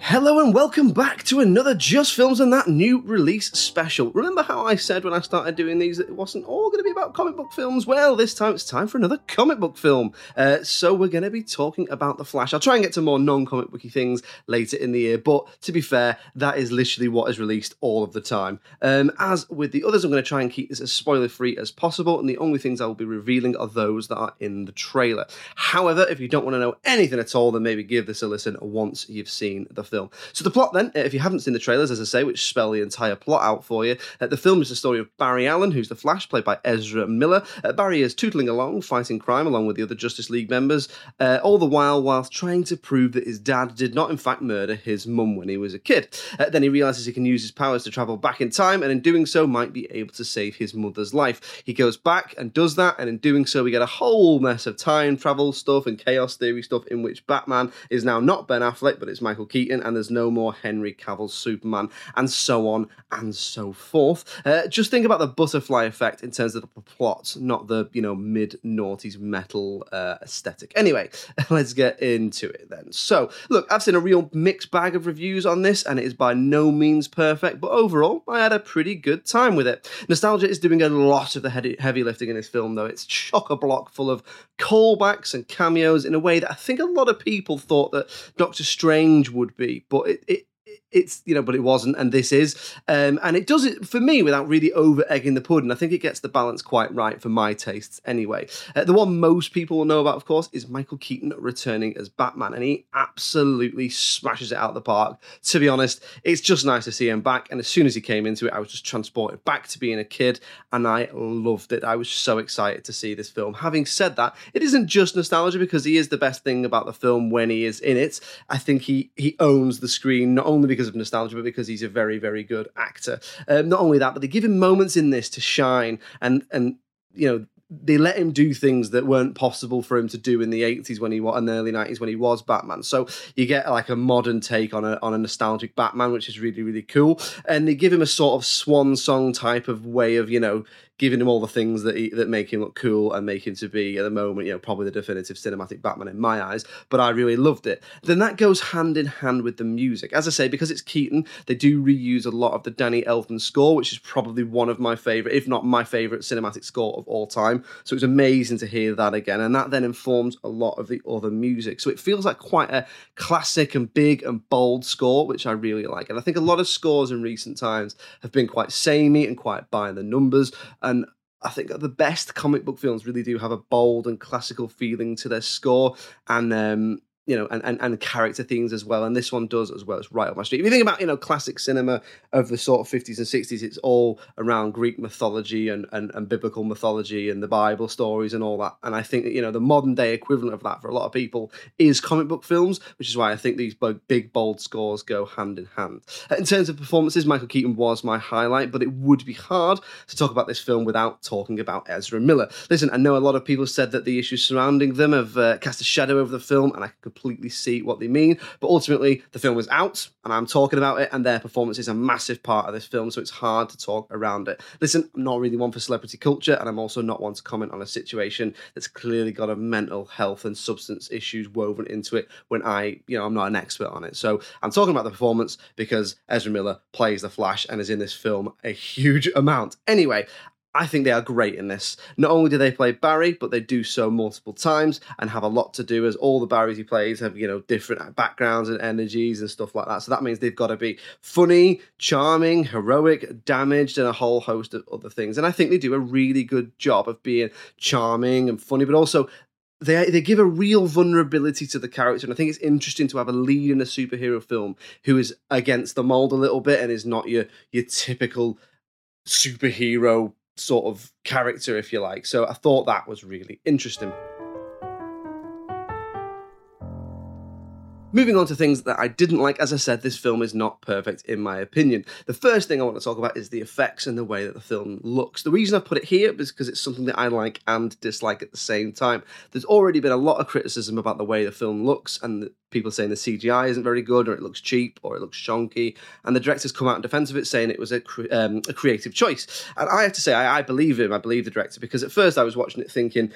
Hello and welcome back to another Just Films and That new release special. Remember how I said when I started doing these that it wasn't all going to be about comic book films? Well, this time it's time for another comic book film. So we're going to be talking about The Flash. I'll try and get to more non-comic booky things later in the year, but to be fair, that is literally what is released all of the time. As with the others, I'm going to try and keep this as spoiler-free as possible, and the only things I will be revealing are those that are in the trailer. However, if you don't want to know anything at all, then maybe give this a listen once you've seen the film. So the plot then, if you haven't seen the trailers, as I say, which spell the entire plot out for you, the film is the story of Barry Allen, who's the Flash, played by Ezra Miller. Barry is tootling along, fighting crime along with the other Justice League members, all the while whilst trying to prove that his dad did not in fact murder his mum when he was a kid. Then he realises he can use his powers to travel back in time, and in doing so might be able to save his mother's life. He goes back and does that, and in doing so we get a whole mess of time travel stuff and chaos theory stuff in which Batman is now not Ben Affleck, but it's Michael Keaton, and there's no more Henry Cavill Superman, and so on and so forth. Just think about the butterfly effect in terms of the plot, not the, mid-noughties metal aesthetic. Anyway, let's get into it then. So, look, I've seen a real mixed bag of reviews on this, and it is by no means perfect, but overall, I had a pretty good time with it. Nostalgia is doing a lot of the heavy lifting in this film, though. It's chock-a-block full of callbacks and cameos in a way that I think a lot of people thought that Doctor Strange would be, but it wasn't, and this is, and it does it for me without really over-egging the pudding. I think it gets the balance quite right for my tastes anyway. The one most people will know about, of course, is Michael Keaton returning as Batman, and he absolutely smashes it out of the park. To be honest, it's just nice to see him back, and as soon as he came into it, I was just transported back to being a kid, and I loved it. I was so excited to see this film. Having said that, it isn't just nostalgia, because he is the best thing about the film when he is in it. I think he owns the screen, not only because of nostalgia, but because he's a very, very good actor. Not only that, but they give him moments in this to shine, and they let him do things that weren't possible for him to do in the 80s when he was, and the early 90s when he was Batman. So you get like a modern take on a nostalgic Batman, which is really, really cool. And they give him a sort of swan song type of way of, giving him all the things that make him look cool and make him to be, at the moment, probably the definitive cinematic Batman in my eyes, but I really loved it. Then that goes hand in hand with the music. As I say, because it's Keaton, they do reuse a lot of the Danny Elfman score, which is probably one of my favourite, if not my favourite, cinematic score of all time. So it's amazing to hear that again, and that then informs a lot of the other music. So it feels like quite a classic and big and bold score, which I really like. And I think a lot of scores in recent times have been quite samey and quite by the numbers, and I think the best comic book films really do have a bold and classical feeling to their score, and and character themes as well. And this one does as well. It's right up my street. If you think about, classic cinema of the sort of 50s and 60s, it's all around Greek mythology and biblical mythology and the Bible stories and all that. And I think, the modern day equivalent of that for a lot of people is comic book films, which is why I think these big, bold scores go hand in hand. In terms of performances, Michael Keaton was my highlight, but it would be hard to talk about this film without talking about Ezra Miller. Listen, I know a lot of people said that the issues surrounding them have cast a shadow over the film, and I could completely see what they mean, but ultimately the film is out and I'm talking about it, and their performance is a massive part of this film, so it's hard to talk around it. Listen, I'm not really one for celebrity culture, and I'm also not one to comment on a situation that's clearly got a mental health and substance issues woven into it when I'm not an expert on it. So I'm talking about the performance because Ezra Miller plays the Flash and is in this film a huge amount. Anyway, I think they are great in this. Not only do they play Barry, but they do so multiple times and have a lot to do, as all the Barrys he plays have, you know, different backgrounds and energies and stuff like that. So that means they've got to be funny, charming, heroic, damaged, and a whole host of other things. And I think they do a really good job of being charming and funny, but also they give a real vulnerability to the character. And I think it's interesting to have a lead in a superhero film who is against the mold a little bit and is not your typical superhero sort of character, if you like. So I thought that was really interesting. Moving on to things that I didn't like, as I said, this film is not perfect in my opinion. The first thing I want to talk about is the effects and the way that the film looks. The reason I put it here is because it's something that I like and dislike at the same time. There's already been a lot of criticism about the way the film looks, and people saying the CGI isn't very good, or it looks cheap, or it looks shonky, and the director's come out in defense of it, saying it was a creative choice. And I have to say, I believe him, I believe the director, because at first I was watching it thinking,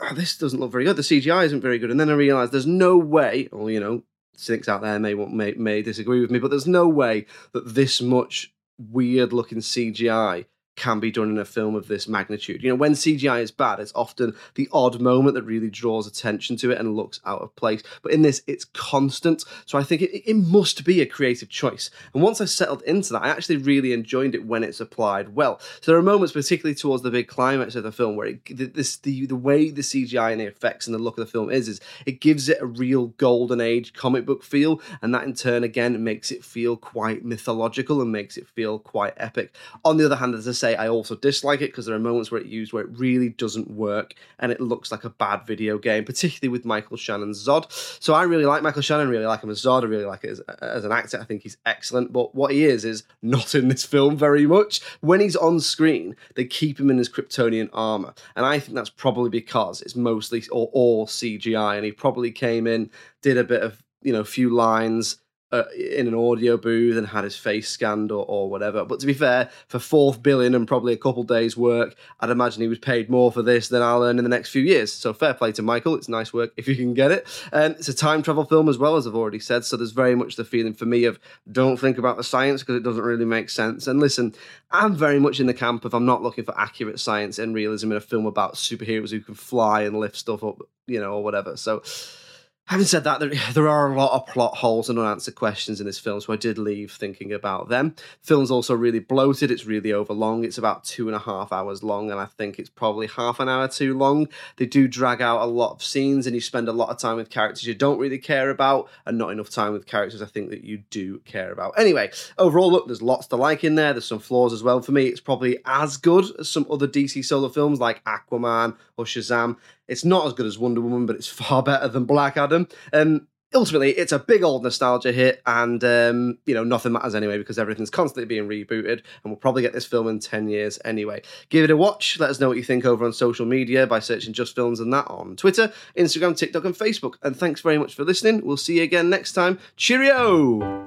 oh, this doesn't look very good, the CGI isn't very good, and then I realized there's no way, or you know, cynics out there may disagree with me, but there's no way that this much weird-looking CGI can be done in a film of this magnitude. You know, when CGI is bad, it's often the odd moment that really draws attention to it and looks out of place. But in this, it's constant. So I think it must be a creative choice. And once I settled into that, I actually really enjoyed it when it's applied well. So there are moments, particularly towards the big climax of the film, where the way the CGI and the effects and the look of the film is it gives it a real golden age comic book feel. And that in turn, again, makes it feel quite mythological and makes it feel quite epic. On the other hand, as I say, I also dislike it because there are moments where it really doesn't work and it looks like a bad video game, particularly with Michael Shannon's Zod. So I really like Michael Shannon, really like him as Zod, I really like it as an actor. I think he's excellent, but what he is not in this film very much. When he's on screen, they keep him in his Kryptonian armor, and I think that's probably because it's mostly all CGI, and he probably came in, did a bit of, you know, few lines in an audio booth and had his face scanned or whatever. But to be fair, for $4 billion and probably a couple days' work, I'd imagine he was paid more for this than I'll earn in the next few years. So fair play to Michael. It's nice work if you can get it. It's a time travel film as well, as I've already said. So there's very much the feeling for me of don't think about the science because it doesn't really make sense. And listen, I'm very much in the camp of I'm not looking for accurate science and realism in a film about superheroes who can fly and lift stuff up, you know, or whatever. So having said that, there are a lot of plot holes and unanswered questions in this film, so I did leave thinking about them. The film's also really bloated. It's really overlong. It's about 2.5 hours long, and I think it's probably half an hour too long. They do drag out a lot of scenes, and you spend a lot of time with characters you don't really care about, and not enough time with characters I think that you do care about. Anyway, overall, look, there's lots to like in there. There's some flaws as well. For me, it's probably as good as some other DC solo films like Aquaman or Shazam. It's not as good as Wonder Woman, but it's far better than Black Adam. Ultimately, it's a big old nostalgia hit, and you know, nothing matters anyway because everything's constantly being rebooted, and we'll probably get this film in 10 years anyway. Give it a watch. Let us know what you think over on social media by searching Just Films and that on Twitter, Instagram, TikTok, and Facebook. And thanks very much for listening. We'll see you again next time. Cheerio!